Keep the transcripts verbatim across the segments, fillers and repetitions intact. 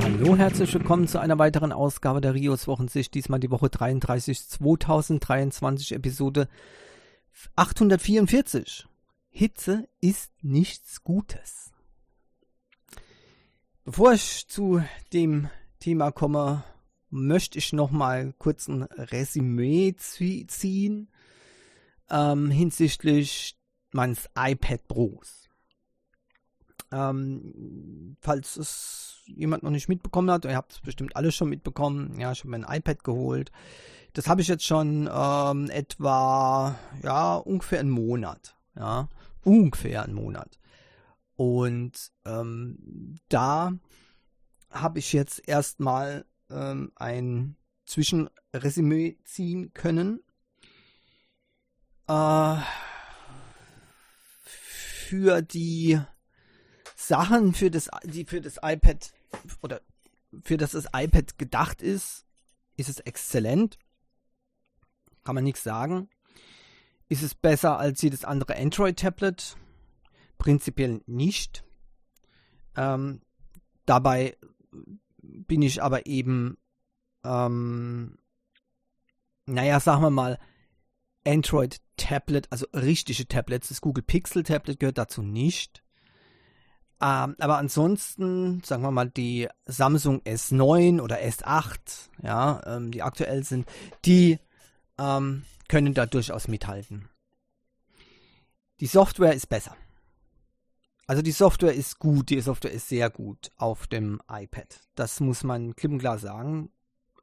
Hallo, herzlich willkommen zu einer weiteren Ausgabe der Ryos Wochensicht, diesmal die Woche dreiunddreißig, zwanzig dreiundzwanzig, Episode achthundertvierundvierzig. Hitze ist nichts Gutes. Bevor ich zu dem Thema komme, möchte ich nochmal kurz ein Resümee ziehen ähm, hinsichtlich meines iPad Pros. Ähm, falls es jemand noch nicht mitbekommen hat, ihr habt es bestimmt alle schon mitbekommen, ja, ich habe mir ein iPad geholt. Das habe ich jetzt schon ähm, etwa, ja, ungefähr einen Monat, ja, ungefähr einen Monat. Und ähm, da habe ich jetzt erstmal ähm, ein Zwischenresümee ziehen können. Äh, für die Sachen, für das, die für das iPad oder für das das iPad gedacht ist, ist es exzellent. Kann man nichts sagen. Ist es besser als jedes andere Android-Tablet? Prinzipiell nicht. Ähm, dabei bin ich aber eben, ähm, naja, sagen wir mal, Android-Tablet, also richtige Tablets. Das Google Pixel-Tablet gehört dazu nicht. Aber ansonsten, sagen wir mal, die Samsung S neun oder S acht, ja, ähm, die aktuell sind, die ähm, können da durchaus mithalten. Die Software ist besser. Also die Software ist gut, die Software ist sehr gut auf dem iPad. Das muss man klipp und klar sagen.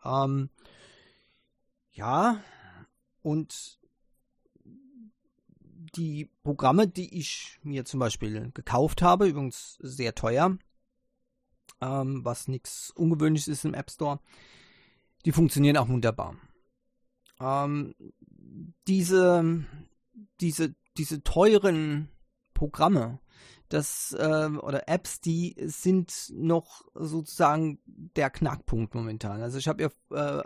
Ähm, ja, und die Programme, die ich mir zum Beispiel gekauft habe, übrigens sehr teuer, ähm, was nichts Ungewöhnliches ist im App Store, die funktionieren auch wunderbar. Ähm, diese, diese, diese teuren Programme, das, äh, oder Apps, die sind noch sozusagen der Knackpunkt momentan. Also ich habe ja äh,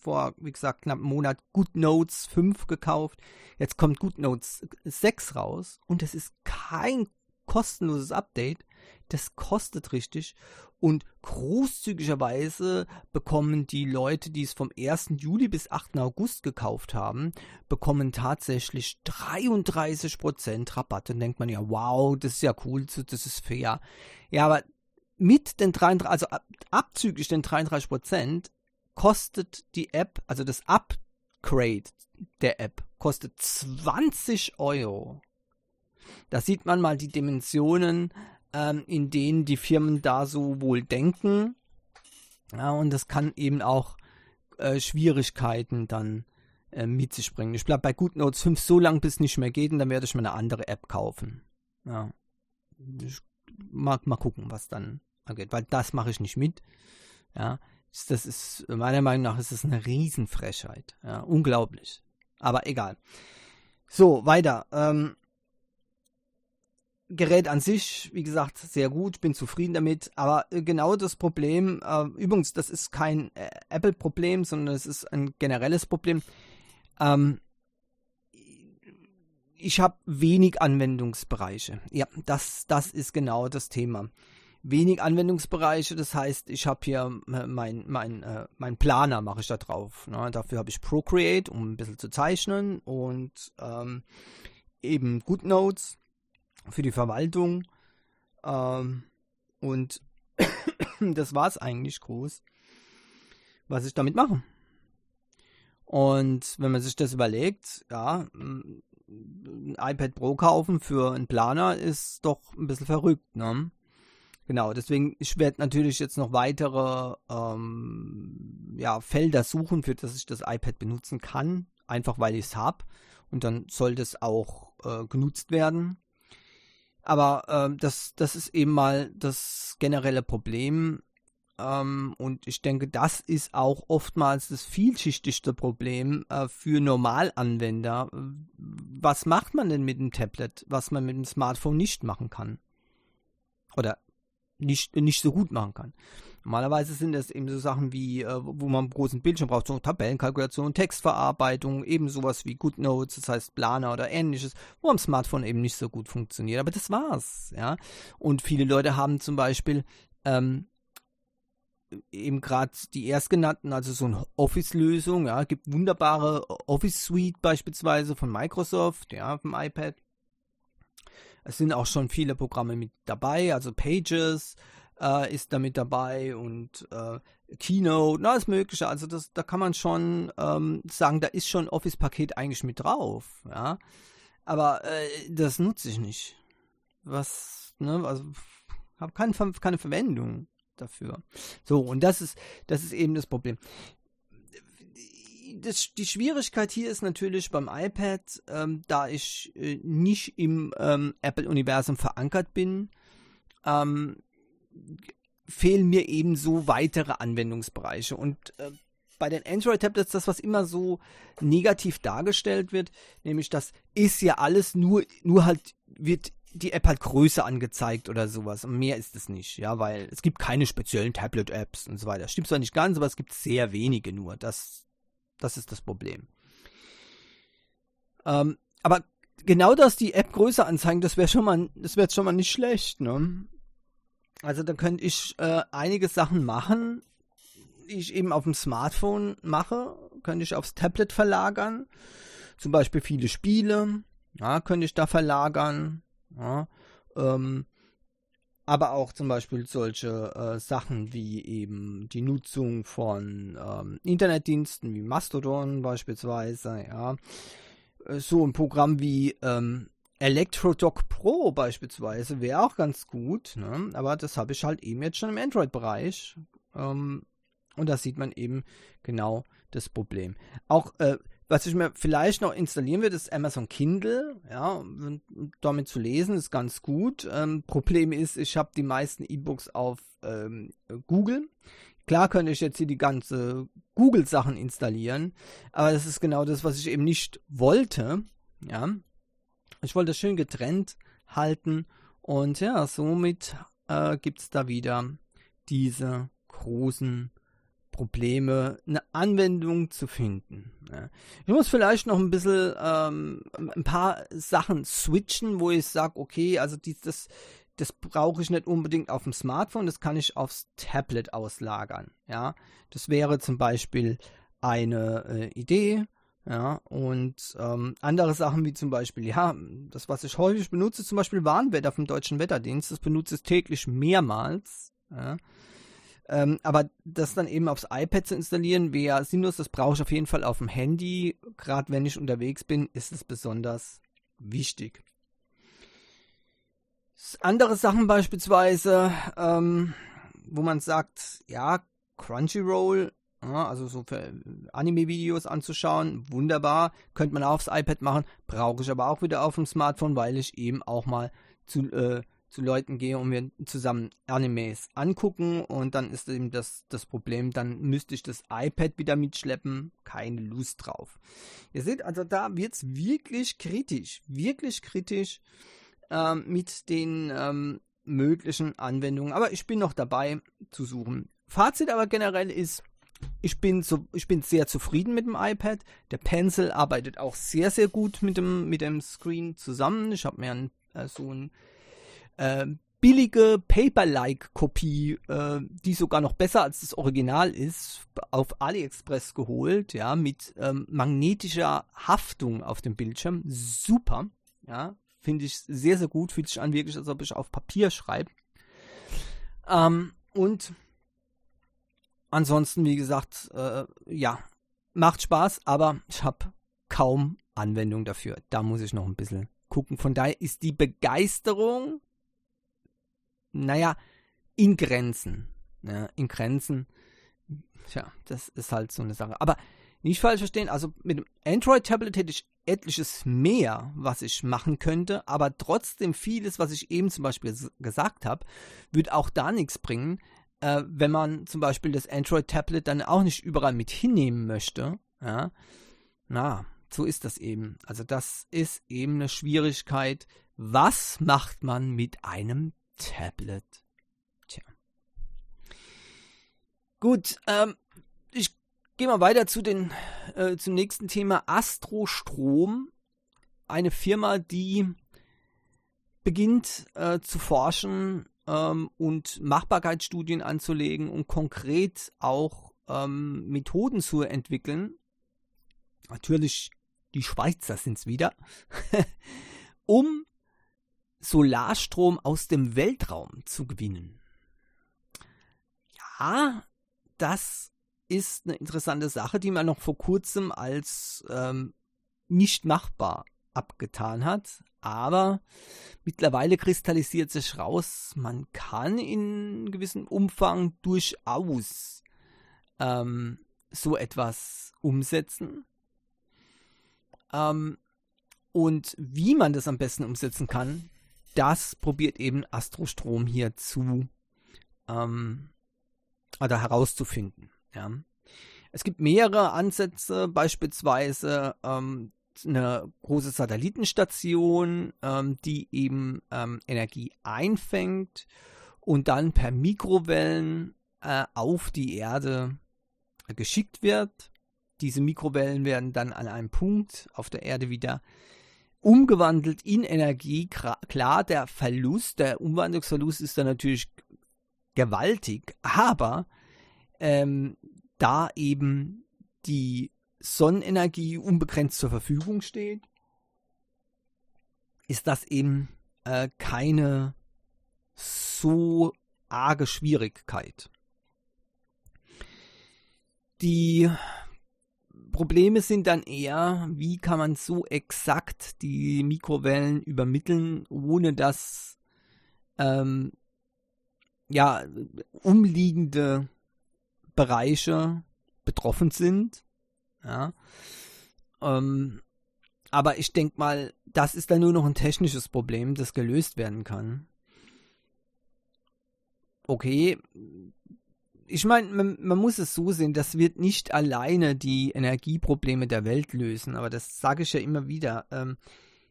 vor, wie gesagt, knapp einem Monat GoodNotes fünf gekauft. Jetzt kommt GoodNotes sechs raus und es ist kein kostenloses Update. Das kostet richtig und großzügigerweise bekommen die Leute, die es vom ersten Juli bis achten August gekauft haben, bekommen tatsächlich dreiunddreißig Prozent Rabatt. Dann denkt man ja, wow, das ist ja cool, das ist fair. Ja, aber mit den dreiunddreißig, also ab, abzüglich den dreiunddreißig Prozent kostet die App, also das Upgrade der App, kostet zwanzig Euro. Da sieht man mal die Dimensionen, ähm, in denen die Firmen da so wohl denken. Ja, und das kann eben auch äh, Schwierigkeiten dann äh, mit sich bringen. Ich bleibe bei GoodNotes fünf so lange, bis es nicht mehr geht, und dann werde ich mir eine andere App kaufen. Ja. Ich mag mal gucken, was dann angeht, weil das mache ich nicht mit. Ja. Das ist, meiner Meinung nach, ist das eine Riesenfrechheit. Ja, unglaublich. Aber egal. So, weiter. Ähm, Gerät an sich, wie gesagt, sehr gut. Bin zufrieden damit. Aber genau das Problem, äh, übrigens, das ist kein äh, Apple-Problem, sondern es ist ein generelles Problem. Ähm, ich habe wenig Anwendungsbereiche. Ja, das, das ist genau das Thema. Wenig Anwendungsbereiche, das heißt, ich habe hier mein, mein, äh, mein Planer mache ich da drauf. Ne? Dafür habe ich Procreate, um ein bisschen zu zeichnen und ähm, eben GoodNotes für die Verwaltung ähm, und das war es eigentlich groß, was ich damit mache. Und wenn man sich das überlegt, ja, ein iPad Pro kaufen für einen Planer ist doch ein bisschen verrückt, ne? Genau, deswegen, ich werde natürlich jetzt noch weitere ähm, ja, Felder suchen, für das ich das iPad benutzen kann, einfach weil ich es habe und dann soll das auch äh, genutzt werden. Aber ähm, das, das ist eben mal das generelle Problem ähm, und ich denke, das ist auch oftmals das vielschichtigste Problem äh, für Normalanwender. Was macht man denn mit dem Tablet, was man mit dem Smartphone nicht machen kann? Oder nicht, nicht so gut machen kann. Normalerweise sind das eben so Sachen wie, äh, wo man einen großen Bildschirm braucht, so Tabellenkalkulation, Textverarbeitung, eben sowas wie GoodNotes, das heißt Planer oder ähnliches, wo am Smartphone eben nicht so gut funktioniert. Aber das war's, ja. Und viele Leute haben zum Beispiel ähm, eben gerade die erstgenannten, also so eine Office-Lösung, ja, gibt wunderbare Office-Suite beispielsweise von Microsoft, ja, auf dem iPad. Es sind auch schon viele Programme mit dabei, also Pages, Äh, ist damit dabei und äh, Keynote, na, alles Mögliche. Also das, da kann man schon ähm, sagen, da ist schon Office-Paket eigentlich mit drauf, ja. Aber äh, das nutze ich nicht. Was, ne, also habe kein, keine Verwendung dafür. So, und das ist, das ist eben das Problem. Das, die Schwierigkeit hier ist natürlich beim iPad, ähm, da ich äh, nicht im ähm, Apple-Universum verankert bin, ähm, fehlen mir eben so weitere Anwendungsbereiche. Und äh, bei den Android-Tablets, das, was immer so negativ dargestellt wird, nämlich das ist ja alles nur, nur halt wird die App halt größer angezeigt oder sowas. Und mehr ist es nicht, ja, weil es gibt keine speziellen Tablet-Apps und so weiter. Stimmt zwar nicht ganz, aber es gibt sehr wenige nur. Das, das ist das Problem. Ähm, aber genau das, die App größer anzeigen, das wäre schon mal, das wäre schon mal nicht schlecht, ne? Also da könnte ich äh, einige Sachen machen, die ich eben auf dem Smartphone mache, könnte ich aufs Tablet verlagern, zum Beispiel viele Spiele, ja, könnte ich da verlagern, ja, ähm, aber auch zum Beispiel solche äh, Sachen wie eben die Nutzung von ähm, Internetdiensten wie Mastodon beispielsweise, ja, so ein Programm wie ähm, Electrodoc Pro beispielsweise wäre auch ganz gut, ne? Aber das habe ich halt eben jetzt schon im Android-Bereich. Ähm, und da sieht man eben genau das Problem. Auch, äh, was ich mir vielleicht noch installieren werde, ist Amazon Kindle. Ja, und damit zu lesen ist ganz gut. Ähm, Problem ist, ich habe die meisten E-Books auf ähm, Google. Klar könnte ich jetzt hier die ganze Google-Sachen installieren, aber das ist genau das, was ich eben nicht wollte, ja. Ich wollte das schön getrennt halten und ja, somit äh, gibt es da wieder diese großen Probleme, eine Anwendung zu finden. Ja. Ich muss vielleicht noch ein bisschen ähm, ein paar Sachen switchen, wo ich sage, okay, also dies, das, das brauche ich nicht unbedingt auf dem Smartphone, das kann ich aufs Tablet auslagern. Ja, das wäre zum Beispiel eine äh, Idee. Ja, und ähm, andere Sachen wie zum Beispiel, ja, das, was ich häufig benutze, zum Beispiel Warnwetter vom Deutschen Wetterdienst, das benutze ich täglich mehrmals, ja. Ähm, aber das dann eben aufs iPad zu installieren, wäre sinnlos, das brauche ich auf jeden Fall auf dem Handy, gerade wenn ich unterwegs bin, ist es besonders wichtig. Andere Sachen beispielsweise, ähm, wo man sagt, ja, Crunchyroll, also so für Anime-Videos anzuschauen, wunderbar, könnte man auch aufs iPad machen, brauche ich aber auch wieder auf dem Smartphone, weil ich eben auch mal zu, äh, zu Leuten gehe und wir zusammen Animes angucken und dann ist eben das, das Problem, dann müsste ich das iPad wieder mitschleppen, keine Lust drauf. Ihr seht, also da wird es wirklich kritisch, wirklich kritisch äh, mit den ähm, möglichen Anwendungen, aber ich bin noch dabei zu suchen. Fazit aber generell ist, Ich bin, so, ich bin sehr zufrieden mit dem iPad. Der Pencil arbeitet auch sehr, sehr gut mit dem, mit dem Screen zusammen. Ich habe mir ein, äh, so eine äh, billige Paper-like-Kopie, äh, die sogar noch besser als das Original ist, auf AliExpress geholt, ja, mit ähm, magnetischer Haftung auf dem Bildschirm. Super, ja, finde ich sehr, sehr gut. Fühlt sich an wirklich, als ob ich auf Papier schreibe. Ähm, und ansonsten, wie gesagt, äh, ja, macht Spaß, aber ich habe kaum Anwendung dafür. Da muss ich noch ein bisschen gucken. Von daher ist die Begeisterung, naja, in Grenzen. Ja, in Grenzen, tja, das ist halt so eine Sache. Aber nicht falsch verstehen, also mit dem Android-Tablet hätte ich etliches mehr, was ich machen könnte, aber trotzdem vieles, was ich eben zum Beispiel gesagt habe, wird auch da nichts bringen, Äh, wenn man zum Beispiel das Android-Tablet dann auch nicht überall mit hinnehmen möchte, ja, na, so ist das eben. Also das ist eben eine Schwierigkeit. Was macht man mit einem Tablet? Gut, ähm, ich gehe mal weiter zu den, äh, zum nächsten Thema. Astrostrom, eine Firma, die beginnt äh, zu forschen ähm, und Machbarkeitsstudien anzulegen und konkret auch ähm, Methoden zu entwickeln. Natürlich, die Schweizer sind es wieder, um Solarstrom aus dem Weltraum zu gewinnen. Ja, das ist eine interessante Sache, die man noch vor kurzem als ähm, nicht machbar abgetan hat. Aber mittlerweile kristallisiert sich raus, man kann in gewissem Umfang durchaus ähm, so etwas umsetzen. Ähm, und wie man das am besten umsetzen kann, das probiert eben Astrostrom hier zu ähm, oder herauszufinden. Ja. Es gibt mehrere Ansätze, beispielsweise ähm, eine große Satellitenstation, ähm, die eben ähm, Energie einfängt und dann per Mikrowellen äh, auf die Erde geschickt wird. Diese Mikrowellen werden dann an einem Punkt auf der Erde wieder umgewandelt in Energie. Klar, der Verlust, der Umwandlungsverlust ist dann natürlich gewaltig, aber ähm, da eben die Sonnenenergie unbegrenzt zur Verfügung steht, ist das eben äh, keine so arge Schwierigkeit. Die Probleme sind dann eher, wie kann man so exakt die Mikrowellen übermitteln, ohne dass ähm, ja, umliegende Bereiche betroffen sind. Ja. Ähm, aber ich denke mal, das ist dann nur noch ein technisches Problem, das gelöst werden kann. Okay, ich meine, man, man muss es so sehen, das wird nicht alleine die Energieprobleme der Welt lösen, aber das sage ich ja immer wieder. Ähm,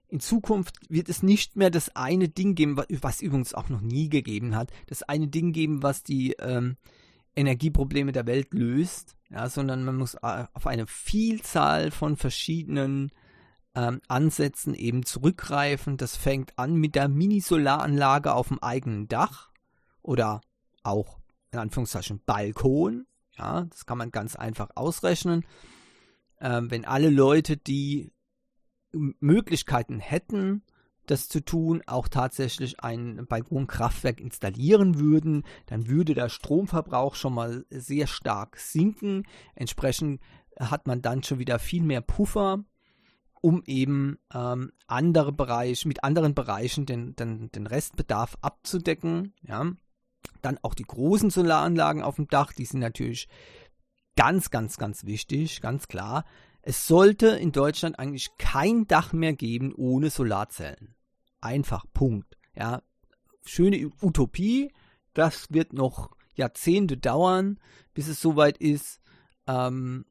in Zukunft wird es nicht mehr das eine Ding geben, was übrigens auch noch nie gegeben hat, das eine Ding geben, was die ähm, Energieprobleme der Welt löst, ja, sondern man muss auf eine Vielzahl von verschiedenen ähm, Ansätzen eben zurückgreifen. Das fängt an mit der Mini-Solaranlage auf dem eigenen Dach oder auch in Anführungszeichen Balkon. Ja, das kann man ganz einfach ausrechnen. Ähm, wenn alle Leute, die Möglichkeiten hätten, das zu tun, auch tatsächlich ein Balkonkraftwerk installieren würden, dann würde der Stromverbrauch schon mal sehr stark sinken. Entsprechend hat man dann schon wieder viel mehr Puffer, um eben ähm, andere Bereiche, mit anderen Bereichen den, den, den Restbedarf abzudecken. Ja. Dann auch die großen Solaranlagen auf dem Dach, die sind natürlich ganz, ganz, ganz wichtig, ganz klar. Es sollte in Deutschland eigentlich kein Dach mehr geben ohne Solarzellen. Einfach, Punkt. Ja, schöne Utopie, das wird noch Jahrzehnte dauern, bis es soweit ist. Ähm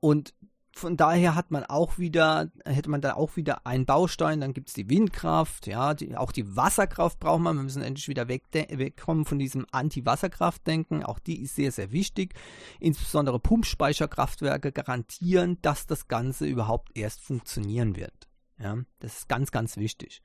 Und von daher hat man auch wieder, hätte man dann auch wieder einen Baustein, dann gibt es die Windkraft, ja, die, auch die Wasserkraft braucht man, wir müssen endlich wieder weg, wegkommen von diesem Anti-Wasserkraft-Denken, auch die ist sehr, sehr wichtig, insbesondere Pumpspeicherkraftwerke garantieren, dass das Ganze überhaupt erst funktionieren wird, ja, das ist ganz, ganz wichtig.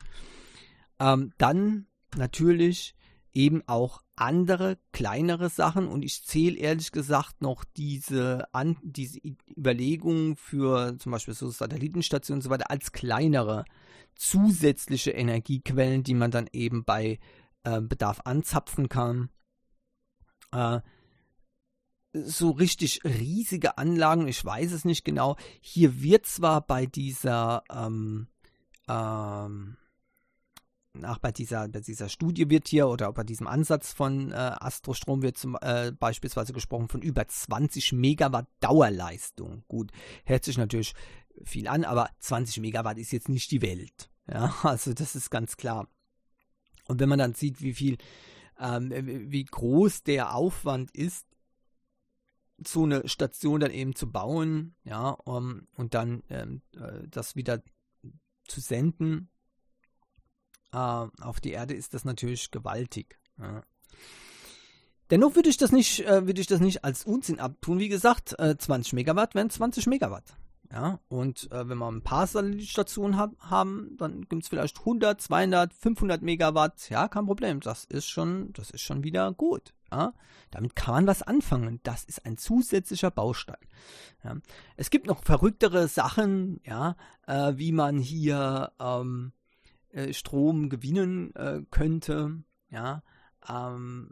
Ähm, dann natürlich eben auch andere, kleinere Sachen und ich zähle ehrlich gesagt noch diese, An- diese Überlegungen für zum Beispiel so Satellitenstationen und so weiter als kleinere zusätzliche Energiequellen, die man dann eben bei äh, Bedarf anzapfen kann. Äh, so richtig riesige Anlagen, ich weiß es nicht genau. Hier wird zwar bei dieser ähm, ähm, Nach bei dieser, bei dieser Studie wird hier oder bei diesem Ansatz von äh, Astrostrom wird zum, äh, beispielsweise gesprochen von über zwanzig Megawatt Dauerleistung. Gut, hört sich natürlich viel an, aber zwanzig Megawatt ist jetzt nicht die Welt. Ja, also das ist ganz klar. Und wenn man dann sieht, wie viel, ähm, wie groß der Aufwand ist, so eine Station dann eben zu bauen, ja, um, und dann ähm, das wieder zu senden. Uh, auf die Erde ist das natürlich gewaltig. Ja. Dennoch würde ich das nicht, äh, würde ich das nicht als Unsinn abtun. Wie gesagt, äh, zwanzig Megawatt wären zwanzig Megawatt. Ja, und äh, wenn wir ein paar Satellitstationen ha- haben, dann gibt es vielleicht hundert, zweihundert, fünfhundert Megawatt. Ja, kein Problem. Das ist schon, das ist schon wieder gut. Ja, damit kann man was anfangen. Das ist ein zusätzlicher Baustein. Ja. Es gibt noch verrücktere Sachen, ja, äh, wie man hier ähm, äh, Strom gewinnen äh, könnte. Ja, ähm,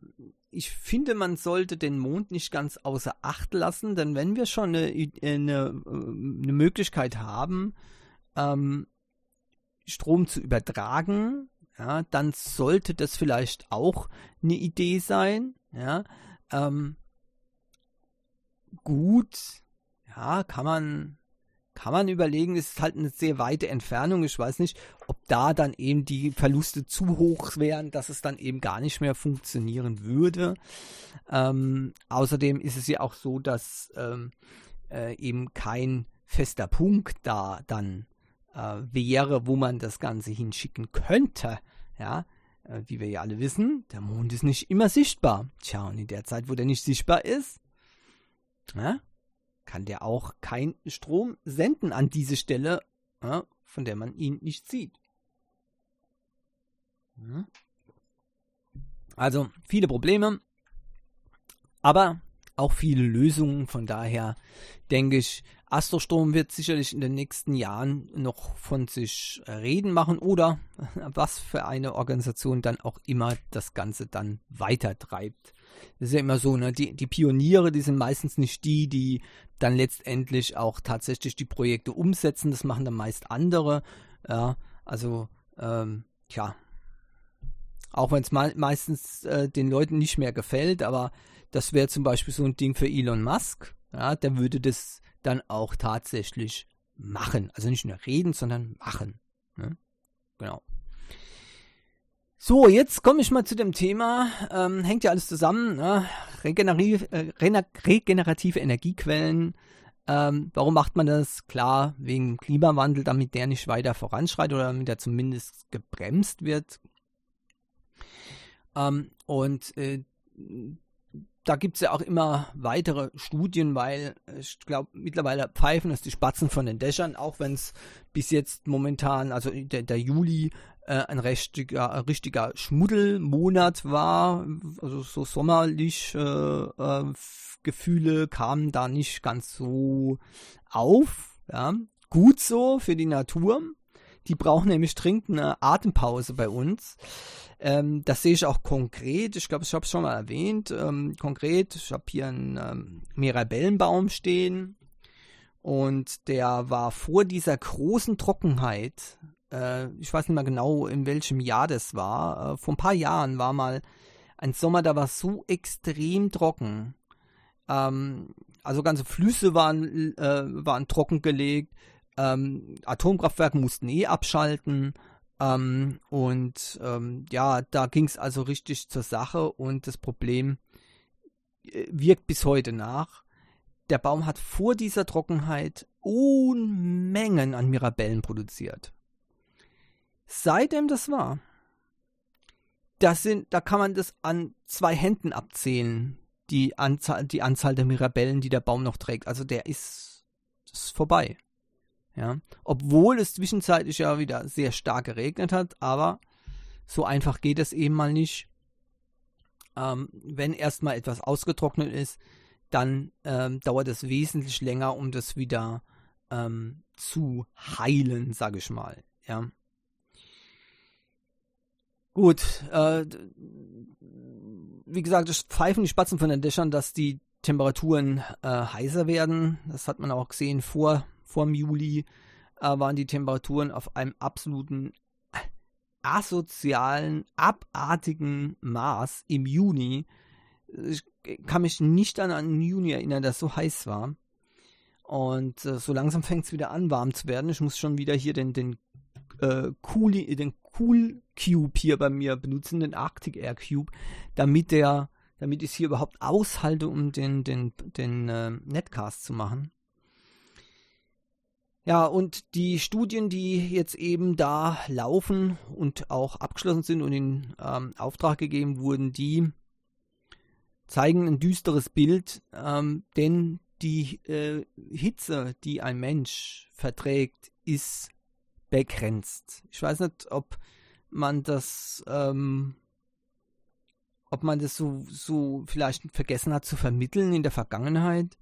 ich finde, man sollte den Mond nicht ganz außer Acht lassen, denn wenn wir schon eine, eine, eine Möglichkeit haben, ähm, Strom zu übertragen, ja, dann sollte das vielleicht auch eine Idee sein. Ja, ähm, gut, ja, kann man, kann man überlegen, es ist halt eine sehr weite Entfernung. Ich weiß nicht, ob da dann eben die Verluste zu hoch wären, dass es dann eben gar nicht mehr funktionieren würde. Ähm, außerdem ist es ja auch so, dass ähm, äh, eben kein fester Punkt da dann äh, wäre, wo man das Ganze hinschicken könnte. Ja, äh, wie wir ja alle wissen, der Mond ist nicht immer sichtbar. Tja, und in der Zeit, wo der nicht sichtbar ist, ja, kann der auch keinen Strom senden an diese Stelle, ja, von der man ihn nicht sieht. Ja. Also viele Probleme, aber auch viele Lösungen. Von daher denke ich, Astrostrom wird sicherlich in den nächsten Jahren noch von sich reden machen oder was für eine Organisation dann auch immer das Ganze dann weitertreibt. Das ist ja immer so, ne? Die, die Pioniere, die sind meistens nicht die, die dann letztendlich auch tatsächlich die Projekte umsetzen. Das machen dann meist andere. Ja, also, ähm, tja, auch wenn es me- meistens äh, den Leuten nicht mehr gefällt, aber das wäre zum Beispiel so ein Ding für Elon Musk. Ja, der würde das dann auch tatsächlich machen. Also nicht nur reden, sondern machen. Ne? Genau. So, jetzt komme ich mal zu dem Thema, ähm, hängt ja alles zusammen, ne? Regenerativ, äh, regenerative Energiequellen, ähm, warum macht man das? Klar, wegen Klimawandel, damit der nicht weiter voranschreitet oder damit der zumindest gebremst wird. Ähm, und äh, da gibt es ja auch immer weitere Studien, weil ich glaube, mittlerweile pfeifen es die Spatzen von den Dächern, auch wenn es bis jetzt momentan, also der, der Juli, ein richtiger, ein richtiger Schmuddelmonat war, also so sommerliche äh, äh, Gefühle kamen da nicht ganz so auf, ja. Gut so für die Natur, die braucht nämlich dringend eine Atempause bei uns, ähm, das sehe ich auch konkret, ich glaube, ich habe es schon mal erwähnt, ähm, konkret, ich habe hier einen ähm, Mirabellenbaum stehen und der war vor dieser großen Trockenheit, ich weiß nicht mal genau, in welchem Jahr das war. Vor ein paar Jahren war mal ein Sommer, da war es so extrem trocken. Ähm, also ganze Flüsse waren, äh, waren trockengelegt. Ähm, Atomkraftwerke mussten eh abschalten. Ähm, und ähm, ja, da ging es also richtig zur Sache. Und das Problem wirkt bis heute nach. Der Baum hat vor dieser Trockenheit Unmengen an Mirabellen produziert. Seitdem das war, das sind, da kann man das an zwei Händen abzählen, die Anzahl, die Anzahl der Mirabellen, die der Baum noch trägt. Also der ist, ist vorbei. Ja? Obwohl es zwischenzeitlich ja wieder sehr stark geregnet hat, aber so einfach geht es eben mal nicht. Ähm, wenn erstmal etwas ausgetrocknet ist, dann ähm, dauert es wesentlich länger, um das wieder ähm, zu heilen, sage ich mal. Ja. Gut, äh, wie gesagt, es pfeifen die Spatzen von den Dächern, dass die Temperaturen äh, heißer werden. Das hat man auch gesehen, vor vorm Juli äh, waren die Temperaturen auf einem absoluten asozialen, abartigen Maß im Juni. Ich kann mich nicht an einen Juni erinnern, der so heiß war. Und äh, so langsam fängt es wieder an, warm zu werden. Ich muss schon wieder hier den, den äh, Kuli, den Cool Cube hier bei mir benutzen, den Arctic Air Cube, damit der, damit ich es hier überhaupt aushalte, um den, den, den äh, Netcast zu machen. Ja, und die Studien, die jetzt eben da laufen und auch abgeschlossen sind und in ähm, Auftrag gegeben wurden, die zeigen ein düsteres Bild, ähm, denn die äh, Hitze, die ein Mensch verträgt, ist begrenzt. Ich weiß nicht, ob man das, ähm, ob man das so, so vielleicht vergessen hat zu vermitteln in der Vergangenheit.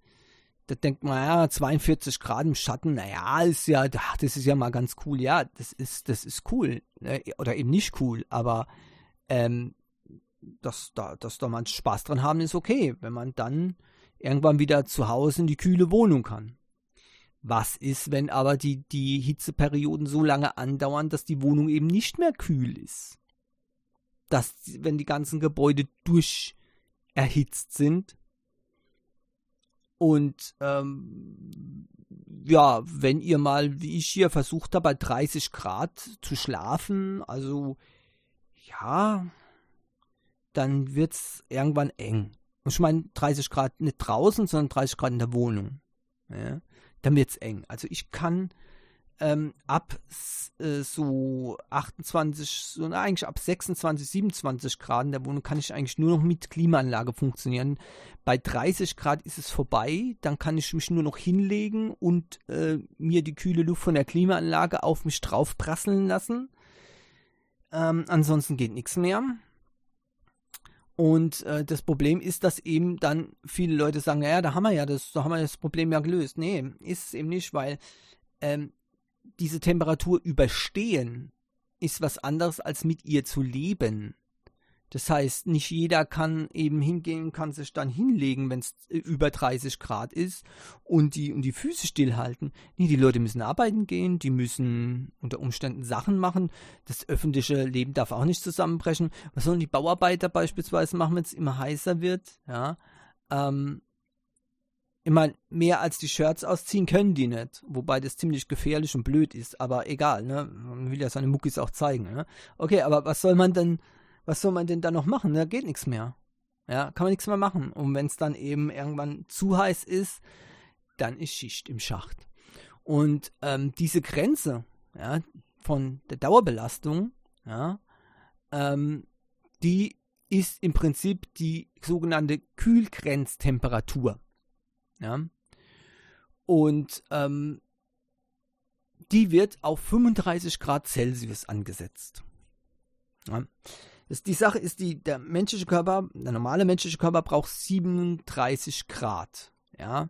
Da denkt man, ja, zweiundvierzig Grad im Schatten, naja, ist ja, das ist ja mal ganz cool. Ja, das ist, das ist cool. Oder eben nicht cool, aber ähm, dass da, dass da man Spaß dran haben, ist okay, wenn man dann irgendwann wieder zu Hause in die kühle Wohnung kann. Was ist, wenn aber die, die Hitzeperioden so lange andauern, dass die Wohnung eben nicht mehr kühl ist? Dass, wenn die ganzen Gebäude durch erhitzt sind. Und ähm, ja, wenn ihr mal, wie ich hier versucht habe, bei dreißig Grad zu schlafen, also ja, dann wird es irgendwann eng. Und ich meine dreißig Grad nicht draußen, sondern dreißig Grad in der Wohnung. Ja? Dann wird es eng. Also ich kann ähm, ab äh, so achtundzwanzig, so, na, eigentlich ab sechsundzwanzig, siebenundzwanzig Grad in der Wohnung kann ich eigentlich nur noch mit Klimaanlage funktionieren. Bei dreißig Grad ist es vorbei, dann kann ich mich nur noch hinlegen und äh, mir die kühle Luft von der Klimaanlage auf mich drauf prasseln lassen. Ähm, ansonsten geht nichts mehr. Und äh, das Problem ist, dass eben dann viele Leute sagen, ja, da haben wir ja das, da haben wir das Problem ja gelöst. Nee, ist es eben nicht, weil ähm, diese Temperatur überstehen ist was anderes, als mit ihr zu leben. Das heißt, nicht jeder kann eben hingehen, kann sich dann hinlegen, wenn es über dreißig Grad ist und die, und die Füße stillhalten. Nee, die Leute müssen arbeiten gehen, die müssen unter Umständen Sachen machen. Das öffentliche Leben darf auch nicht zusammenbrechen. Was sollen die Bauarbeiter beispielsweise machen, wenn es immer heißer wird? Ja, ähm, ich meine, mehr als die Shirts ausziehen können die nicht. Wobei das ziemlich gefährlich und blöd ist, aber egal, ne? Man will ja seine Muckis auch zeigen, ne? Okay, aber was soll man denn... Was soll man denn da noch machen? Da geht nichts mehr. Ja, kann man nichts mehr machen. Und wenn es dann eben irgendwann zu heiß ist, dann ist Schicht im Schacht. Und ähm, diese Grenze ja, von der Dauerbelastung, ja, ähm, die ist im Prinzip die sogenannte Kühlgrenztemperatur. Ja? Und ähm, die wird auf fünfunddreißig Grad Celsius angesetzt. Ja. Die Sache ist, die, der menschliche Körper, der normale menschliche Körper braucht siebenunddreißig Grad. Ja?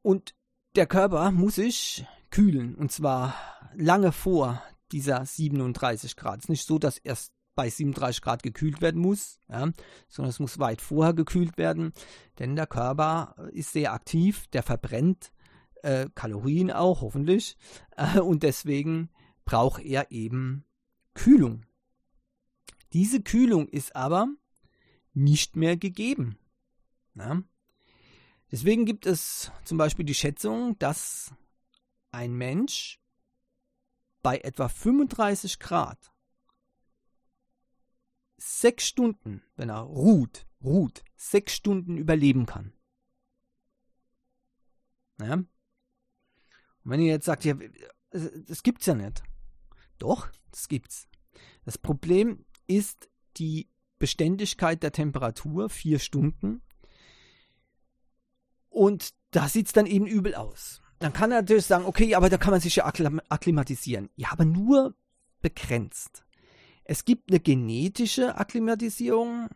Und der Körper muss sich kühlen. Und zwar lange vor dieser siebenunddreißig Grad. Es ist nicht so, dass erst bei siebenunddreißig Grad gekühlt werden muss, ja? Sondern es muss weit vorher gekühlt werden. Denn der Körper ist sehr aktiv, der verbrennt äh, Kalorien auch, hoffentlich. Äh, und deswegen braucht er eben Kühlung. Diese Kühlung ist aber nicht mehr gegeben. Ja? Deswegen gibt es zum Beispiel die Schätzung, dass ein Mensch bei etwa fünfunddreißig Grad sechs Stunden, wenn er ruht, ruht, sechs Stunden überleben kann. Ja? Und wenn ihr jetzt sagt, ja, das gibt's ja nicht. Doch, das gibt's. Das Problem ist die Beständigkeit der Temperatur, vier Stunden. Und da sieht es dann eben übel aus. Dann kann er natürlich sagen, okay, aber da kann man sich ja akklimatisieren. Ja, aber nur begrenzt. Es gibt eine genetische Akklimatisierung,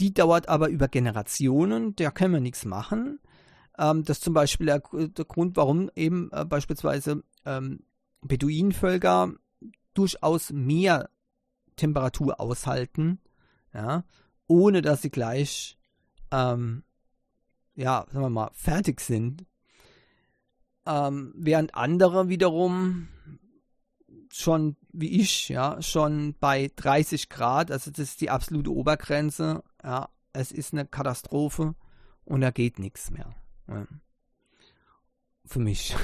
die dauert aber über Generationen, da können wir nichts machen. Ähm, das ist zum Beispiel der, der Grund, warum eben äh, beispielsweise ähm, Beduinenvölker durchaus mehr Temperatur aushalten, ja, ohne dass sie gleich, ähm, ja, sagen wir mal, fertig sind. Ähm, während andere wiederum schon, wie ich, ja, schon bei dreißig Grad, also das ist die absolute Obergrenze, ja, es ist eine Katastrophe und da geht nichts mehr. Ja. Für mich.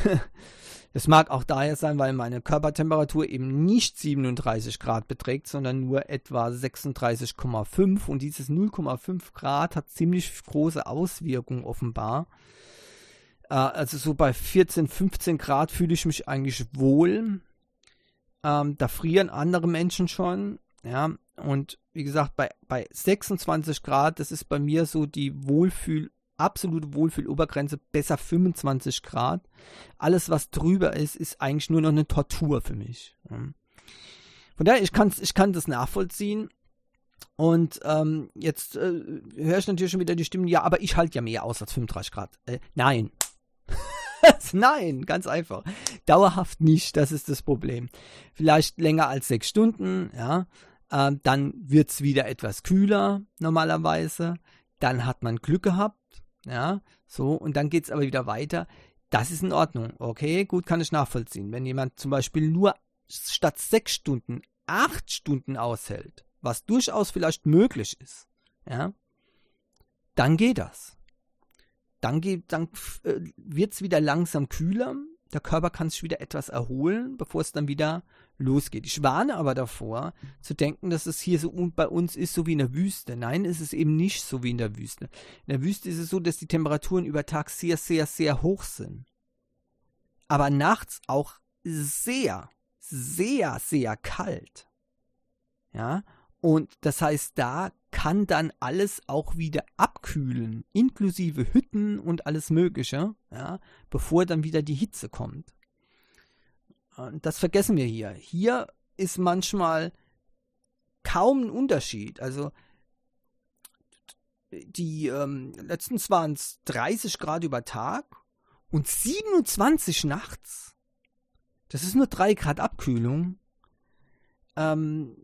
Es mag auch daher sein, weil meine Körpertemperatur eben nicht siebenunddreißig Grad beträgt, sondern nur etwa sechsunddreißig Komma fünf und dieses null Komma fünf Grad hat ziemlich große Auswirkungen offenbar. Äh, also so bei vierzehn, fünfzehn Grad fühle ich mich eigentlich wohl. Ähm, da frieren andere Menschen schon. Ja, Und wie gesagt, bei, bei sechsundzwanzig Grad, das ist bei mir so die Wohlfühl, absolute Wohlfühlobergrenze, besser fünfundzwanzig Grad. Alles, was drüber ist, ist eigentlich nur noch eine Tortur für mich. Von daher, ich, kann's, ich kann das nachvollziehen. Und ähm, jetzt äh, höre ich natürlich schon wieder die Stimmen, ja, aber ich halte ja mehr aus als fünfunddreißig Grad. Äh, nein. Nein, ganz einfach. Dauerhaft nicht, das ist das Problem. Vielleicht länger als sechs Stunden, ja. Ähm, dann wird es wieder etwas kühler normalerweise. Dann hat man Glück gehabt, ja. So, und dann geht es aber wieder weiter. Das ist in Ordnung. Okay, gut, kann ich nachvollziehen. Wenn jemand zum Beispiel nur statt sechs Stunden acht Stunden aushält, was durchaus vielleicht möglich ist, ja, dann geht das. Dann, geht, dann äh, wird es wieder langsam kühler, der Körper kann sich wieder etwas erholen, bevor es dann wieder losgeht. Ich warne aber davor, zu denken, dass es hier so bei uns ist, so wie in der Wüste. Nein, es ist eben nicht so wie in der Wüste. In der Wüste ist es so, dass die Temperaturen über Tag sehr, sehr, sehr hoch sind. Aber nachts auch sehr, sehr, sehr kalt. Ja, und das heißt, da kann dann alles auch wieder abkühlen, inklusive Hütten und alles Mögliche, ja, bevor dann wieder die Hitze kommt. Und das vergessen wir hier. Hier ist manchmal kaum ein Unterschied. Also die ähm, letztens waren es dreißig Grad über Tag und siebenundzwanzig nachts. Das ist nur drei Grad Abkühlung. Ähm,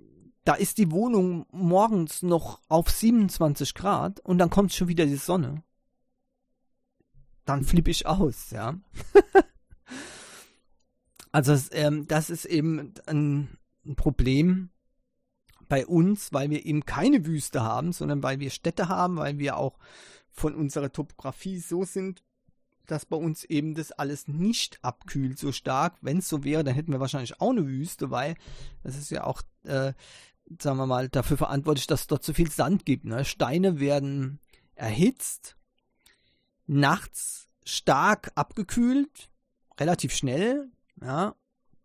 Da ist die Wohnung morgens noch auf siebenundzwanzig Grad und dann kommt schon wieder die Sonne. Dann flippe ich aus, ja. Also ähm, das ist eben ein, ein Problem bei uns, weil wir eben keine Wüste haben, sondern weil wir Städte haben, weil wir auch von unserer Topografie so sind, dass bei uns eben das alles nicht abkühlt so stark. Wenn es so wäre, dann hätten wir wahrscheinlich auch eine Wüste, weil das ist ja auch äh, sagen wir mal, dafür verantwortlich, dass es dort so viel Sand gibt. Ne? Steine werden erhitzt, nachts stark abgekühlt, relativ schnell, ja,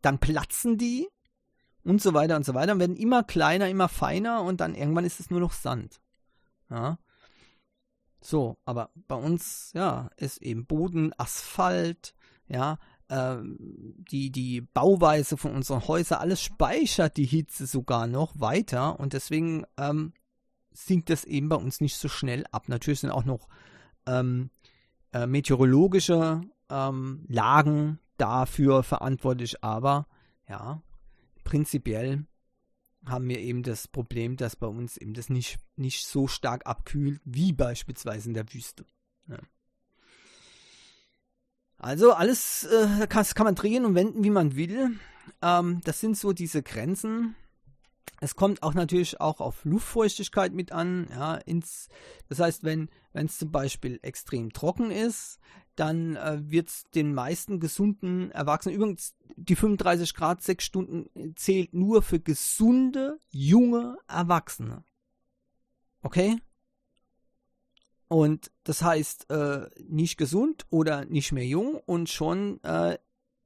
dann platzen die und so weiter und so weiter und werden immer kleiner, immer feiner und dann irgendwann ist es nur noch Sand. Ja. So, aber bei uns, ja, ist eben Boden, Asphalt, ja, Die, die Bauweise von unseren Häusern, alles speichert die Hitze sogar noch weiter und deswegen ähm, sinkt das eben bei uns nicht so schnell ab. Natürlich sind auch noch ähm, äh, meteorologische ähm, Lagen dafür verantwortlich, aber ja, prinzipiell haben wir eben das Problem, dass bei uns eben das nicht, nicht so stark abkühlt wie beispielsweise in der Wüste. Ja. Also alles äh, kann, kann man drehen und wenden, wie man will. Ähm, das sind so diese Grenzen. Es kommt auch natürlich auch auf Luftfeuchtigkeit mit an. Ja, ins, das heißt, wenn es zum Beispiel extrem trocken ist, dann äh, wird es den meisten gesunden Erwachsenen, übrigens die fünfunddreißig Grad, sechs Stunden zählt nur für gesunde, junge Erwachsene. Okay? Und das heißt, äh, nicht gesund oder nicht mehr jung und schon äh,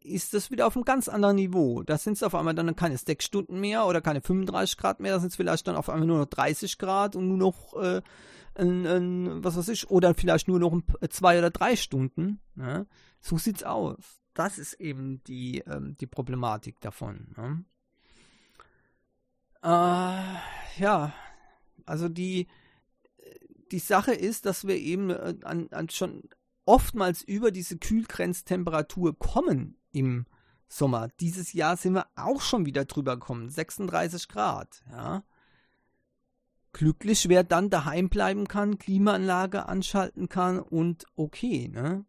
ist das wieder auf einem ganz anderen Niveau. Da sind es auf einmal dann keine sechs Stunden mehr oder keine fünfunddreißig Grad mehr, da sind es vielleicht dann auf einmal nur noch dreißig Grad und nur noch, äh, ein, ein, was weiß ich, oder vielleicht nur noch ein, zwei oder drei Stunden. Ne? So sieht's aus. Das ist eben die, ähm, die Problematik davon. Ne? Äh, ja, also die... Die Sache ist, dass wir eben an, an schon oftmals über diese Kühlgrenztemperatur kommen im Sommer. Dieses Jahr sind wir auch schon wieder drüber gekommen, sechsunddreißig Grad. Ja. Glücklich, wer dann daheim bleiben kann, Klimaanlage anschalten kann und okay. Ne?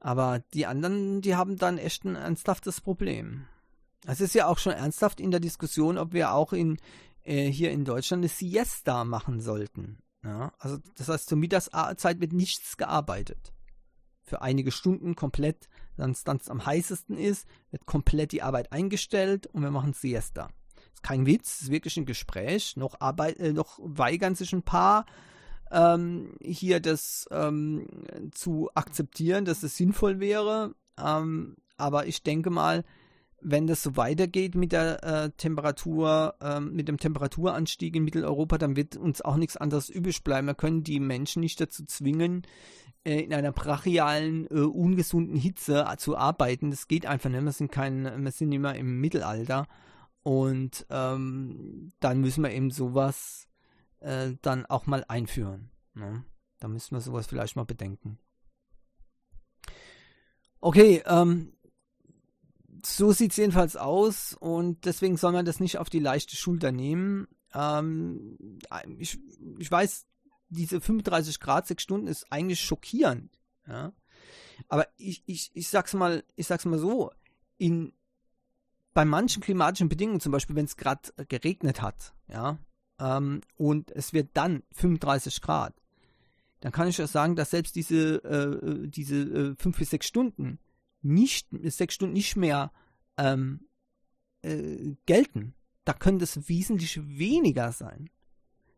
Aber die anderen, die haben dann echt ein ernsthaftes Problem. Es ist ja auch schon ernsthaft in der Diskussion, ob wir auch in, äh, hier in Deutschland eine Siesta machen sollten. Ja, also das heißt, zur Mittagszeit wird nichts gearbeitet. Für einige Stunden komplett, dann es am heißesten ist, wird komplett die Arbeit eingestellt und wir machen Siesta. Ist kein Witz, ist wirklich ein Gespräch. Noch, Arbeit, äh, noch weigern sich ein paar ähm, hier das ähm, zu akzeptieren, dass es sinnvoll wäre. Ähm, aber ich denke mal, wenn das so weitergeht mit der äh, Temperatur, äh, mit dem Temperaturanstieg in Mitteleuropa, dann wird uns auch nichts anderes übrig bleiben. Wir können die Menschen nicht dazu zwingen, äh, in einer brachialen, äh, ungesunden Hitze zu arbeiten. Das geht einfach nicht. Wir sind kein, wir sind immer im Mittelalter. Und ähm, dann müssen wir eben sowas äh, dann auch mal einführen. Ne? Da müssen wir sowas vielleicht mal bedenken. Okay, ähm, so sieht es jedenfalls aus und deswegen soll man das nicht auf die leichte Schulter nehmen. Ähm, ich, ich weiß, diese fünfunddreißig Grad, sechs Stunden ist eigentlich schockierend. Ja? Aber ich, ich, ich sag's mal, ich sag's mal so, in, bei manchen klimatischen Bedingungen, zum Beispiel wenn es gerade geregnet hat, ja, ähm, und es wird dann fünfunddreißig Grad, dann kann ich ja sagen, dass selbst diese, äh, diese äh, fünf bis sechs Stunden nicht, sechs Stunden nicht mehr ähm, äh, gelten. Da könnte es wesentlich weniger sein.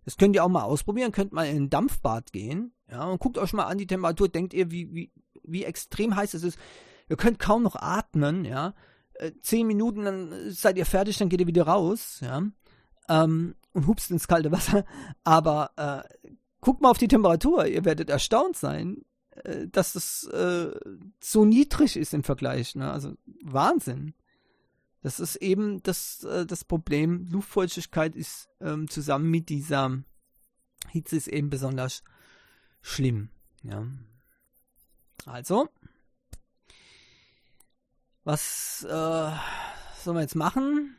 Das könnt ihr auch mal ausprobieren, könnt mal in ein Dampfbad gehen, ja, und guckt euch mal an die Temperatur, denkt ihr, wie, wie, wie extrem heiß es ist. Ihr könnt kaum noch atmen, ja, äh, zehn Minuten, dann seid ihr fertig, dann geht ihr wieder raus, ja, ähm, und hupst ins kalte Wasser, aber äh, guckt mal auf die Temperatur, ihr werdet erstaunt sein, dass das äh, so niedrig ist im Vergleich, ne? Also Wahnsinn. Das ist eben das, äh, das Problem. Luftfeuchtigkeit ist ähm, zusammen mit dieser Hitze ist eben besonders schlimm. Ja. Also, was äh, sollen wir jetzt machen?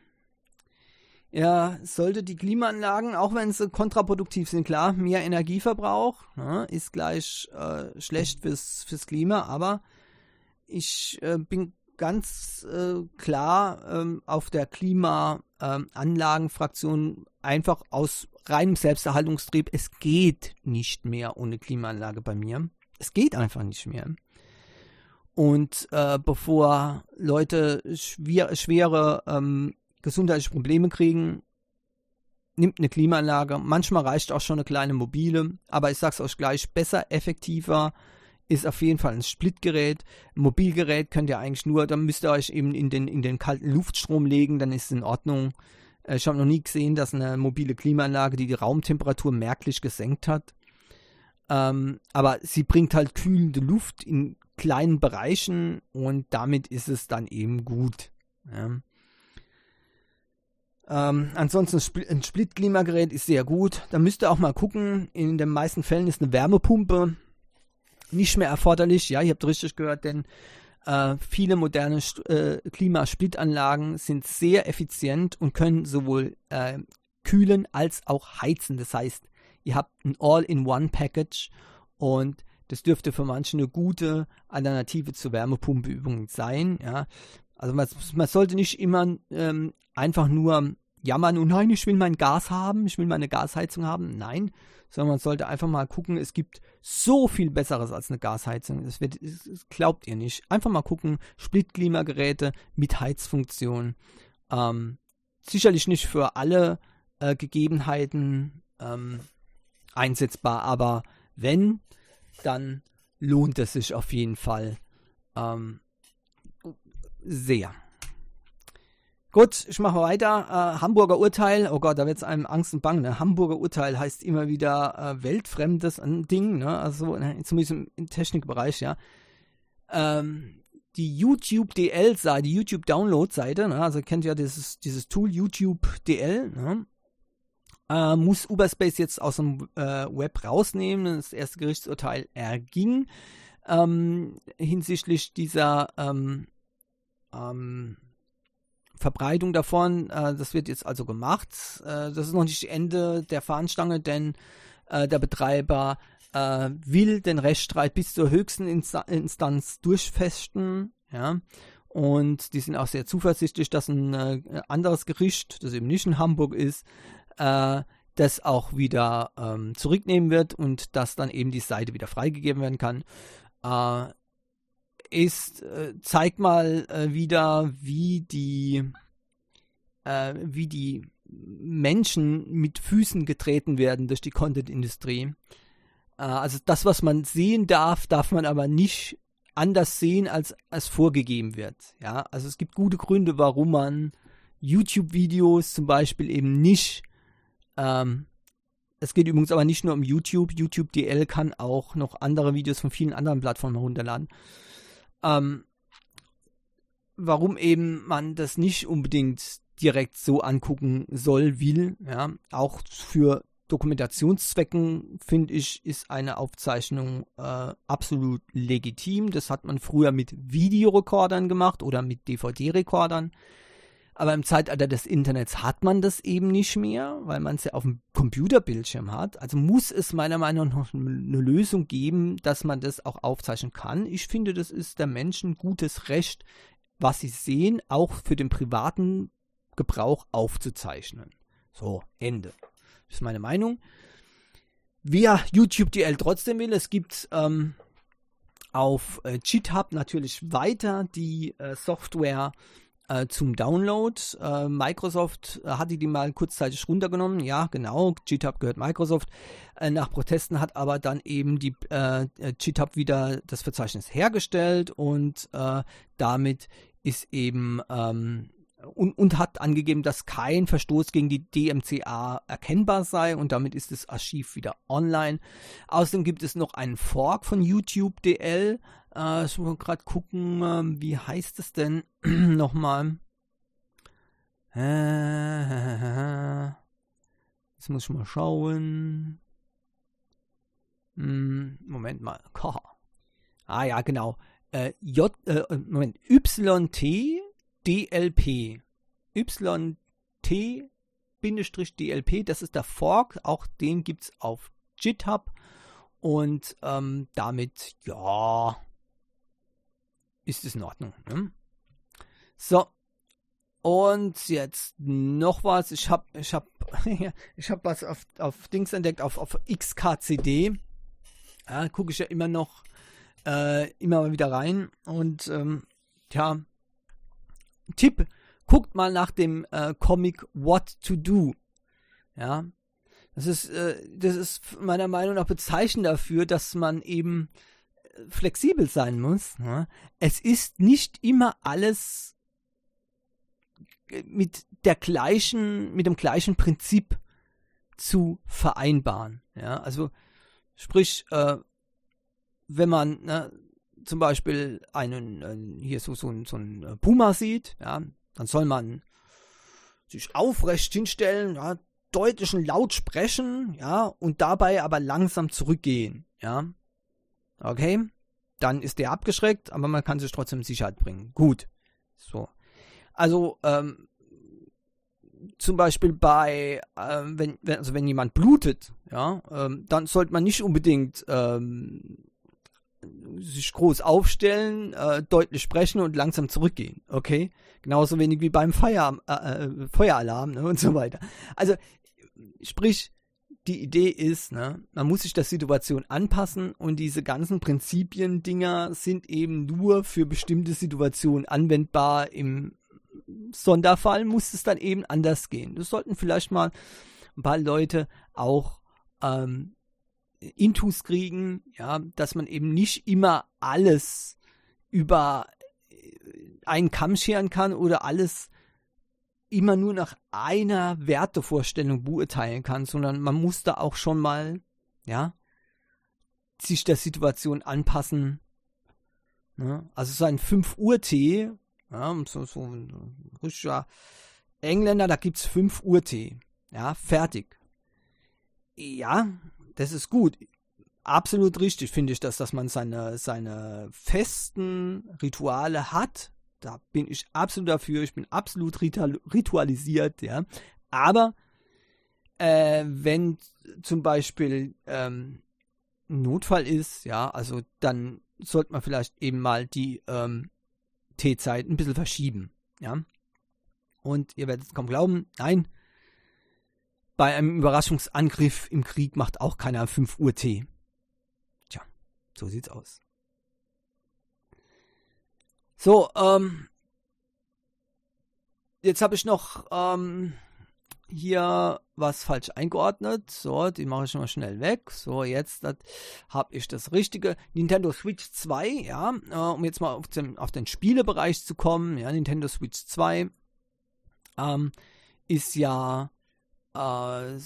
Ja, sollte die Klimaanlagen, auch wenn sie kontraproduktiv sind, klar, mehr Energieverbrauch, ne, ist gleich äh, schlecht fürs, fürs Klima, aber ich äh, bin ganz äh, klar ähm, auf der Klimaanlagenfraktion, ähm, einfach aus reinem Selbsterhaltungstrieb. Es geht nicht mehr ohne Klimaanlage bei mir. Es geht einfach nicht mehr. Und äh, bevor Leute schwer, schwere ähm, gesundheitliche Probleme kriegen, nimmt eine Klimaanlage. Manchmal reicht auch schon eine kleine mobile, aber ich sag's euch gleich, besser, effektiver ist auf jeden Fall ein Splitgerät. Ein Mobilgerät könnt ihr eigentlich nur, dann müsst ihr euch eben in den, in den kalten Luftstrom legen, dann ist es in Ordnung. Ich habe noch nie gesehen, dass eine mobile Klimaanlage, die die Raumtemperatur merklich gesenkt hat, ähm, aber sie bringt halt kühlende Luft in kleinen Bereichen und damit ist es dann eben gut. Ja. Ähm, ansonsten ein Split-Klimagerät ist sehr gut. Da müsst ihr auch mal gucken. In den meisten Fällen ist eine Wärmepumpe nicht mehr erforderlich. Ja, ihr habt richtig gehört, denn äh, viele moderne äh, Klimasplitanlagen sind sehr effizient und können sowohl äh, kühlen als auch heizen. Das heißt, ihr habt ein All-in-One-Package und das dürfte für manche eine gute Alternative zur Wärmepumpe übrigens sein. Ja. Also man, man sollte nicht immer ähm, einfach nur jammern, oh nein, ich will mein Gas haben, ich will meine Gasheizung haben. Nein, sondern man sollte einfach mal gucken, es gibt so viel Besseres als eine Gasheizung. Das, wird, das glaubt ihr nicht. Einfach mal gucken, Split-Klimageräte mit Heizfunktion. Ähm, sicherlich nicht für alle äh, Gegebenheiten ähm, einsetzbar, aber wenn, dann lohnt es sich auf jeden Fall. Ähm, Sehr. Gut, ich mache weiter. Äh, Hamburger Urteil, oh Gott, da wird es einem Angst und Bang. Ne? Hamburger Urteil heißt immer wieder äh, weltfremdes Ding, ne? Also zumindest im, im Technikbereich, ja. Ähm, die YouTube-D L-Seite, die YouTube-Download-Seite, ne? Also kennt ihr ja dieses, dieses Tool YouTube-D L, ne? Äh, muss Uberspace jetzt aus dem äh, Web rausnehmen. Das erste Gerichtsurteil erging ähm, hinsichtlich dieser ähm, Ähm, Verbreitung davon, äh, das wird jetzt also gemacht. Äh, das ist noch nicht Ende der Fahnenstange, denn äh, der Betreiber äh, will den Rechtsstreit bis zur höchsten Insta- Instanz durchfechten. Ja? Und die sind auch sehr zuversichtlich, dass ein äh, anderes Gericht, das eben nicht in Hamburg ist, äh, das auch wieder ähm, zurücknehmen wird und dass dann eben die Seite wieder freigegeben werden kann. Äh, ist, äh, zeigt mal äh, wieder, wie die, äh, wie die Menschen mit Füßen getreten werden durch die Content-Industrie. Äh, also das, was man sehen darf, darf man aber nicht anders sehen, als, als vorgegeben wird. Ja, also es gibt gute Gründe, warum man YouTube-Videos zum Beispiel eben nicht, ähm, es geht übrigens aber nicht nur um YouTube, YouTube-D L kann auch noch andere Videos von vielen anderen Plattformen herunterladen, ähm, warum eben man das nicht unbedingt direkt so angucken soll, will, ja, auch für Dokumentationszwecken, finde ich, ist eine Aufzeichnung äh, absolut legitim. Das hat man früher mit Videorekordern gemacht oder mit D V D-Rekordern. Aber im Zeitalter des Internets hat man das eben nicht mehr, weil man es ja auf dem Computerbildschirm hat. Also muss es meiner Meinung nach eine Lösung geben, dass man das auch aufzeichnen kann. Ich finde, das ist der Menschen gutes Recht, was sie sehen, auch für den privaten Gebrauch aufzuzeichnen. So, Ende. Das ist meine Meinung. Wer YouTube-D L trotzdem will, es gibt ähm, auf äh, GitHub natürlich weiter die äh, Software äh, zum Download. Äh, Microsoft äh, hatte die mal kurzzeitig runtergenommen. Ja, genau, GitHub gehört Microsoft. Äh, nach Protesten hat aber dann eben die äh, GitHub wieder das Verzeichnis hergestellt und äh, damit ist eben... Ähm, Und, und hat angegeben, dass kein Verstoß gegen die D M C A erkennbar sei und damit ist das Archiv wieder online. Außerdem gibt es noch einen Fork von YouTube-D L. Äh, ich muss gerade gucken, äh, wie heißt es denn nochmal? Äh, jetzt muss ich mal schauen. Hm, Moment mal. Ah ja, genau. Äh, J, äh, Moment. Y T D L P. Y T D L P, das ist der Fork, auch den gibt es auf GitHub und ähm, damit, ja, ist es in Ordnung. Ne? So, und jetzt noch was, ich habe ich hab, ich hab was auf, auf Dings entdeckt, auf, auf X K C D, ja, gucke ich ja immer noch, äh, immer mal wieder rein und ähm, ja, Tipp, guckt mal nach dem äh, Comic What to Do. Ja, das ist, äh, das ist meiner Meinung nach bezeichnend dafür, dass man eben flexibel sein muss. Ne? Es ist nicht immer alles mit der gleichen, mit dem gleichen Prinzip zu vereinbaren. Ja, also sprich, äh, wenn man, ne, zum Beispiel einen, einen hier so, so, so einen Puma sieht, ja, dann soll man sich aufrecht hinstellen, ja, deutlich und laut sprechen, ja, und dabei aber langsam zurückgehen, ja. Okay, dann ist der abgeschreckt, aber man kann sich trotzdem in Sicherheit bringen. Gut, so. Also, ähm, zum Beispiel bei, äh, wenn, wenn, also wenn jemand blutet, ja, ähm, dann sollte man nicht unbedingt, ähm, sich groß aufstellen, äh, deutlich sprechen und langsam zurückgehen, okay? Genauso wenig wie beim Feuer, äh, Feueralarm, ne, und so weiter. Also, sprich, die Idee ist, ne, man muss sich der Situation anpassen und diese ganzen Prinzipien-Dinger sind eben nur für bestimmte Situationen anwendbar. Im Sonderfall muss es dann eben anders gehen. Das sollten vielleicht mal ein paar Leute auch ähm, Intus kriegen, ja, dass man eben nicht immer alles über einen Kamm scheren kann oder alles immer nur nach einer Wertevorstellung beurteilen kann, sondern man muss da auch schon mal, ja, sich der Situation anpassen. Ne? Also so ein fünf Uhr Tee, ja, so, so ein russischer Engländer, da gibt's fünf Uhr Tee, ja, fertig. Ja, das ist gut. Absolut richtig finde ich das, dass man seine, seine festen Rituale hat. Da bin ich absolut dafür. Ich bin absolut ritualisiert, ja. Aber äh, wenn zum Beispiel ähm, ein Notfall ist, ja, also dann sollte man vielleicht eben mal die ähm, Teezeit ein bisschen verschieben, ja. Und ihr werdet es kaum glauben, nein, bei einem Überraschungsangriff im Krieg macht auch keiner fünf Uhr Tee. Tja, so sieht's aus. So, ähm, jetzt habe ich noch ähm, hier was falsch eingeordnet. So, die mache ich mal schnell weg. So, jetzt habe ich das richtige. Nintendo Switch zwei, ja, äh, um jetzt mal auf den, auf den Spielebereich zu kommen. Ja, Nintendo Switch zwei ähm, ist ja äh,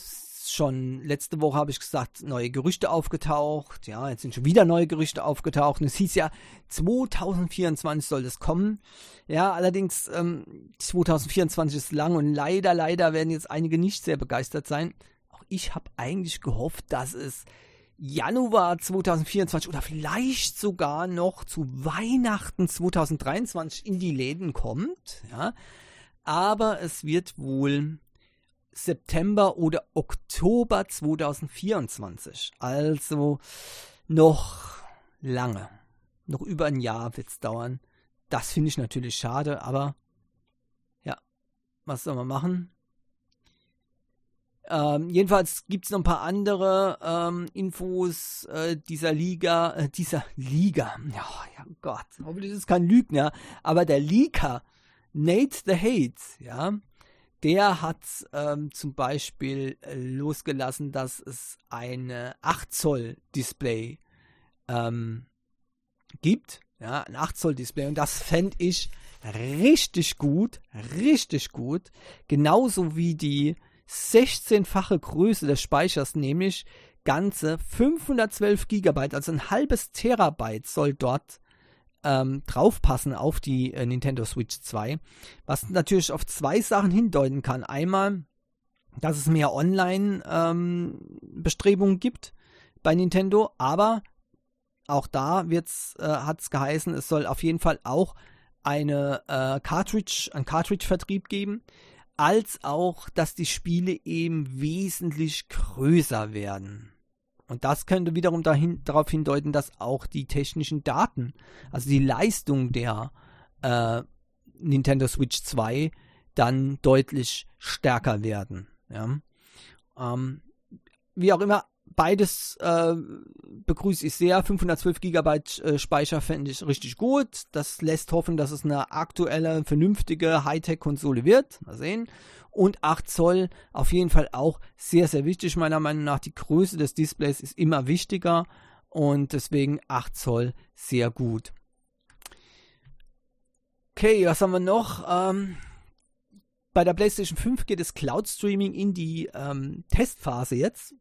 schon letzte Woche, habe ich gesagt, neue Gerüchte aufgetaucht. Ja, jetzt sind schon wieder neue Gerüchte aufgetaucht. Und es hieß ja, zwanzig vierundzwanzig soll das kommen. Ja, allerdings, ähm, zwanzig vierundzwanzig ist lang und leider, leider werden jetzt einige nicht sehr begeistert sein. Auch ich habe eigentlich gehofft, dass es Januar zwanzig vierundzwanzig oder vielleicht sogar noch zu Weihnachten zwanzig dreiundzwanzig in die Läden kommt. Ja, aber es wird wohl September oder Oktober zwanzig vierundzwanzig. Also noch lange. Noch über ein Jahr wird es dauern. Das finde ich natürlich schade, aber ja, was soll man machen? Ähm, jedenfalls gibt es noch ein paar andere ähm, Infos äh, dieser Liga. Äh, dieser Liga. Ja, ja Gott, hoffentlich ist es kein Lügner. Aber der Leaker, Nate the Hates, ja, der hat ähm, zum Beispiel äh, losgelassen, dass es eine acht Zoll Display ähm, gibt. Ja, ein acht Zoll Display. Und das fände ich richtig gut. Richtig gut. Genauso wie die sechzehnfache Größe des Speichers, nämlich ganze fünfhundertzwölf Gigabyte, also ein halbes Terabyte soll dort Ähm, draufpassen auf die äh, Nintendo Switch zwei, was natürlich auf zwei Sachen hindeuten kann. Einmal, dass es mehr Online-Bestrebungen ähm, gibt bei Nintendo, aber auch da wird's, äh, hat's geheißen, es soll auf jeden Fall auch eine äh, Cartridge, einen Cartridge-Vertrieb geben, als auch, dass die Spiele eben wesentlich größer werden. Und das könnte wiederum dahin, darauf hindeuten, dass auch die technischen Daten, also die Leistung der äh, Nintendo Switch zwei dann deutlich stärker werden. Ja. Ähm, wie auch immer, beides äh, begrüße ich sehr. fünfhundertzwölf Gigabyte äh, Speicher fände ich richtig gut. Das lässt hoffen, dass es eine aktuelle, vernünftige Hightech-Konsole wird. Mal sehen. Und acht Zoll auf jeden Fall auch sehr, sehr wichtig, meiner Meinung nach. Die Größe des Displays ist immer wichtiger und deswegen acht Zoll sehr gut. Okay, was haben wir noch? Ähm, bei der PlayStation fünf geht das Cloud-Streaming in die ähm, Testphase jetzt.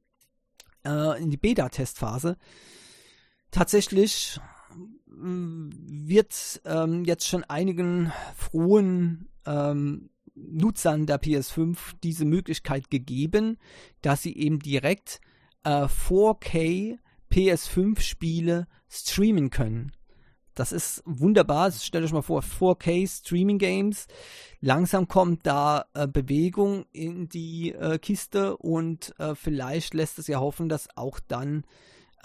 In die Beta-Testphase. Tatsächlich wird ähm, jetzt schon einigen frohen ähm, Nutzern der P S fünf diese Möglichkeit gegeben, dass sie eben direkt äh, vier K P S fünf Spiele streamen können. Das ist wunderbar. Stellt euch mal vor, vier K Streaming Games. Langsam kommt da äh, Bewegung in die äh, Kiste und äh, vielleicht lässt es ja hoffen, dass auch dann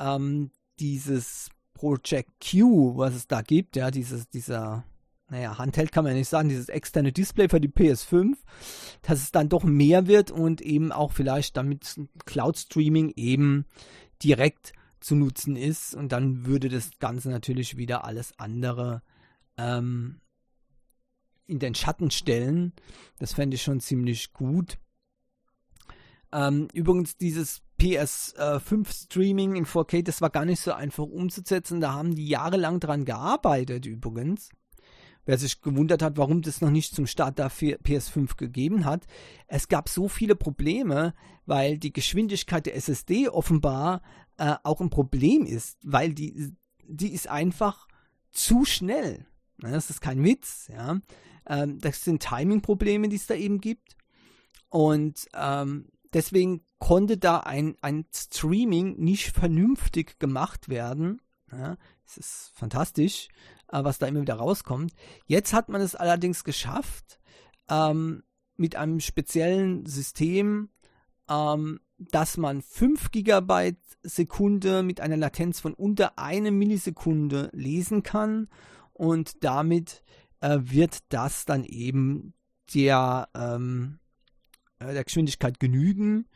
ähm, dieses Project Q, was es da gibt, ja, dieses, dieser, naja, Handheld kann man ja nicht sagen, dieses externe Display für die P S fünf, dass es dann doch mehr wird und eben auch vielleicht damit Cloud-Streaming eben direkt zu nutzen ist, und dann würde das Ganze natürlich wieder alles andere ähm, in den Schatten stellen. Das fände ich schon ziemlich gut. Ähm, übrigens, dieses P S fünf Streaming in vier K, das war gar nicht so einfach umzusetzen. Da haben die jahrelang dran gearbeitet übrigens. Wer sich gewundert hat, warum das noch nicht zum Start der P S fünf gegeben hat. Es gab so viele Probleme, weil die Geschwindigkeit der S S D offenbar äh, auch ein Problem ist, weil die, die ist einfach zu schnell. Na, das ist kein Witz. Ja. Ähm, das sind Timing-Probleme, die es da eben gibt. Und ähm, deswegen konnte da ein, ein Streaming nicht vernünftig gemacht werden. Ja. Es ist fantastisch, was da immer wieder rauskommt. Jetzt hat man es allerdings geschafft, ähm, mit einem speziellen System, ähm, dass man fünf Gigabyte Sekunde mit einer Latenz von unter eine Millisekunde lesen kann, und damit äh, wird das dann eben der, ähm, der Geschwindigkeit genügen.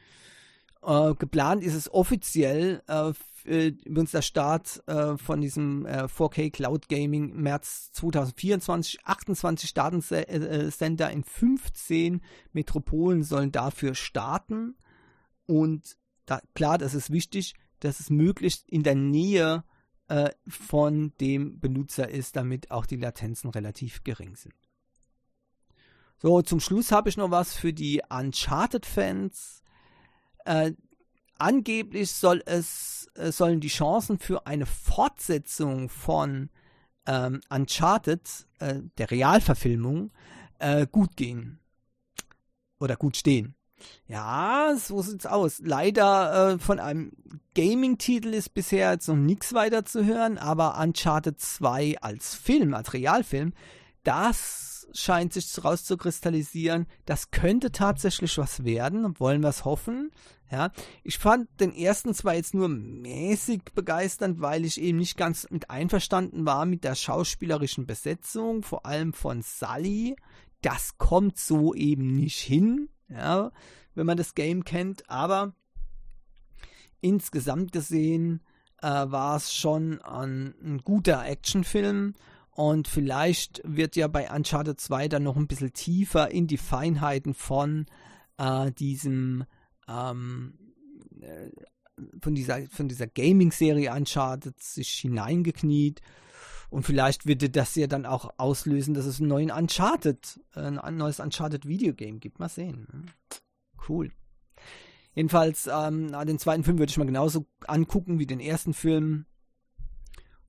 Äh, geplant ist es offiziell äh, übrigens der Start äh, von diesem äh, vier K Cloud Gaming März zwanzig vierundzwanzig. achtundzwanzig Datencenter in fünfzehn Metropolen sollen dafür starten. Und da, klar, das ist wichtig, dass es möglichst in der Nähe äh, von dem Benutzer ist, damit auch die Latenzen relativ gering sind. So, zum Schluss habe ich noch was für die Uncharted-Fans. Äh, angeblich soll es, äh, sollen die Chancen für eine Fortsetzung von ähm, Uncharted, äh, der Realverfilmung, äh, gut gehen. Oder gut stehen. Ja, so sieht's aus. Leider äh, von einem Gaming-Titel ist bisher jetzt noch nichts weiter zu hören, aber Uncharted zwei als Film, als Realfilm, das scheint sich rauszukristallisieren, das könnte tatsächlich was werden, wollen wir es hoffen. Ja, ich fand den ersten zwar jetzt nur mäßig begeisternd, weil ich eben nicht ganz mit einverstanden war mit der schauspielerischen Besetzung, vor allem von Sully. Das kommt so eben nicht hin, ja, wenn man das Game kennt, aber insgesamt gesehen äh, war es schon ein, ein guter Actionfilm. Und vielleicht wird ja bei Uncharted zwei dann noch ein bisschen tiefer in die Feinheiten von äh, diesem ähm, äh, von dieser, von dieser Gaming-Serie Uncharted sich hineingekniet. Und vielleicht wird das ja dann auch auslösen, dass es einen neuen Uncharted, äh, ein neues Uncharted-Videogame gibt. Mal sehen. Cool. Jedenfalls, ähm, den zweiten Film würde ich mal genauso angucken wie den ersten Film.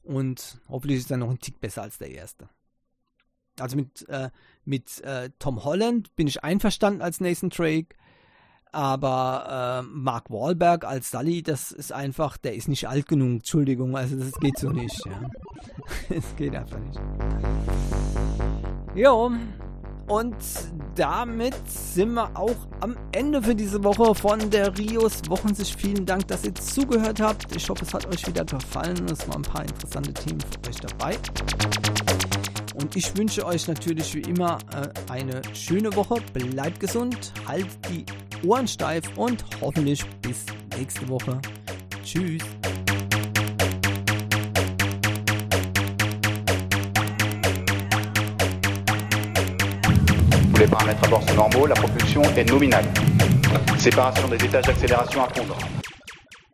Und hoffentlich ist er noch ein Tick besser als der erste. Also mit, äh, mit äh, Tom Holland bin ich einverstanden als Nathan Drake, aber äh, Mark Wahlberg als Sully, das ist einfach, der ist nicht alt genug, Entschuldigung, also das geht so nicht. Ja. Es geht einfach nicht. Jo, und damit sind wir auch am Ende für diese Woche von der Ryos Wochensicht. Vielen Dank, dass ihr zugehört habt. Ich hoffe, es hat euch wieder gefallen. Es waren ein paar interessante Themen für euch dabei. Und ich wünsche euch natürlich wie immer äh, eine schöne Woche. Bleibt gesund, haltet die Ohren steif und hoffentlich bis nächste Woche. Tschüss. Les paramètres à bord sont normaux, la propulsion est nominale. Séparation des étages d'accélération à fondre.